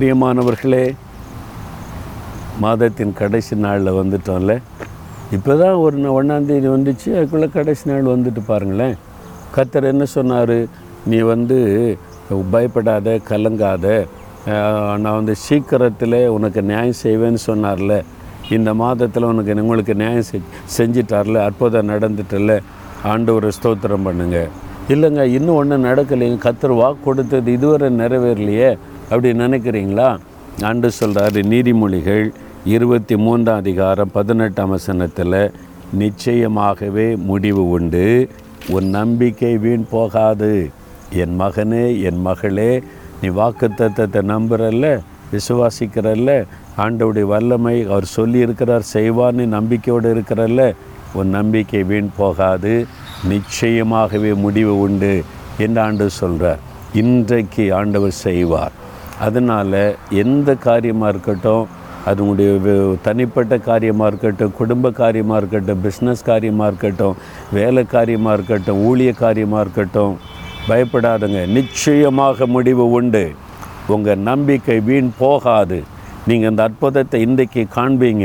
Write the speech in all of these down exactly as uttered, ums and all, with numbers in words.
பிரியமானவர்களே, மாதத்தின் கடைசி நாளில் வந்துட்டோம்ல. இப்போ தான் ஒரு ஒன்றாந்தேதி வந்துச்சு, அதுக்குள்ளே கடைசி நாள் வந்துட்டு பாருங்களேன். கர்த்தர் என்ன சொன்னார்? நீ வந்து பயப்படாத, கலங்காத, நான் வந்து சீக்கிரத்தில் உனக்கு நியாயம் செய்வேன்னு சொன்னார்ல. இந்த மாதத்தில் உனக்கு உங்களுக்கு நியாயம் செ செஞ்சிட்டார்ல அற்புதம் நடந்துட்டல. ஆண்டவரை ஸ்தோத்திரம் பண்ணுங்கள். இல்லைங்க, இன்னும் ஒன்றும் நடக்கலைங்க, கர்த்தர் வாக்கு கொடுத்தது இதுவரை நிறைவேறலையே அப்படி நினைக்கிறீங்களா? ஆண்டு சொல்கிறாரு நீதிமொழிகள் இருபத்தி மூன்றாம் அதிகாரம் பதினெட்டாம் வசனத்தில், நிச்சயமாகவே முடிவு உண்டு, உன் நம்பிக்கை வீண் போகாது, என் மகனே என் மகளே, நீ வாக்குத்தத்தத்தை நம்புகிறல்ல, விசுவாசிக்கிறல்ல, ஆண்டவுடைய வல்லமை அவர் சொல்லியிருக்கிறார் செய்வான்னு நம்பிக்கையோடு இருக்கிறல்ல, உன் நம்பிக்கை வீண் போகாது, நிச்சயமாகவே முடிவு உண்டு என்று ஆண்டு சொல்கிறார். இன்றைக்கு ஆண்டவர் செய்வார். அதனால் எந்த காரியமாக இருக்கட்டும், அதனுடைய தனிப்பட்ட காரியமாக இருக்கட்டும், குடும்ப காரியமாக இருக்கட்டும், பிஸ்னஸ் காரியமாக இருக்கட்டும், வேலை காரியமாக இருக்கட்டும், ஊழிய காரியமாக இருக்கட்டும், பயப்படாதுங்க, நிச்சயமாக முடிவு உண்டு, உங்கள் நம்பிக்கை வீண் போகாது. நீங்கள் அந்த அற்புதத்தை இன்றைக்கு காண்பீங்க.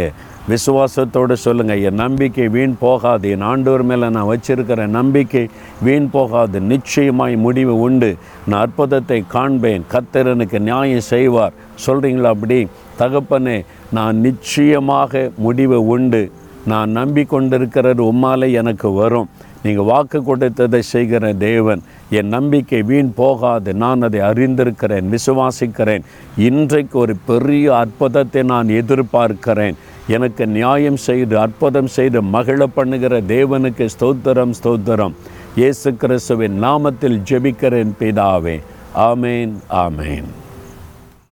விசுவாசத்தோடு சொல்லுங்கள், என் நம்பிக்கை வீண் போகாது, என் ஆண்டவர் மேலே நான் வச்சிருக்கிற நம்பிக்கை வீண் போகாது, நிச்சயமாய் முடிவு உண்டு, நான் அற்புதத்தை காண்பேன், கர்த்தர் எனக்கு நியாயம் செய்வார். சொல்கிறீங்களா? அப்படி தகப்பனே, நான் நிச்சயமாக முடிவு உண்டு, நான் நம்பிக்கொண்டிருக்கிறது உம்மாலே எனக்கு வரும், நீங்கள் வாக்கு கொடுத்ததை செய்கிற தேவன், என் நம்பிக்கை வீண் போகாது, நான் அதை அறிந்திருக்கிறேன், விசுவாசிக்கிறேன், இன்றைக்கு ஒரு பெரிய அற்புதத்தை நான் எதிர்பார்க்கிறேன், எனக்கு நியாயம் செய்து அற்புதம் செய்து மகிழ பண்ணுகிற தேவனுக்கு ஸ்தோத்திரம் ஸ்தோத்திரம். இயேசு கிறிஸ்துவின் நாமத்தில் ஜெபிக்கிறேன் பிதாவே, ஆமேன் ஆமேன்.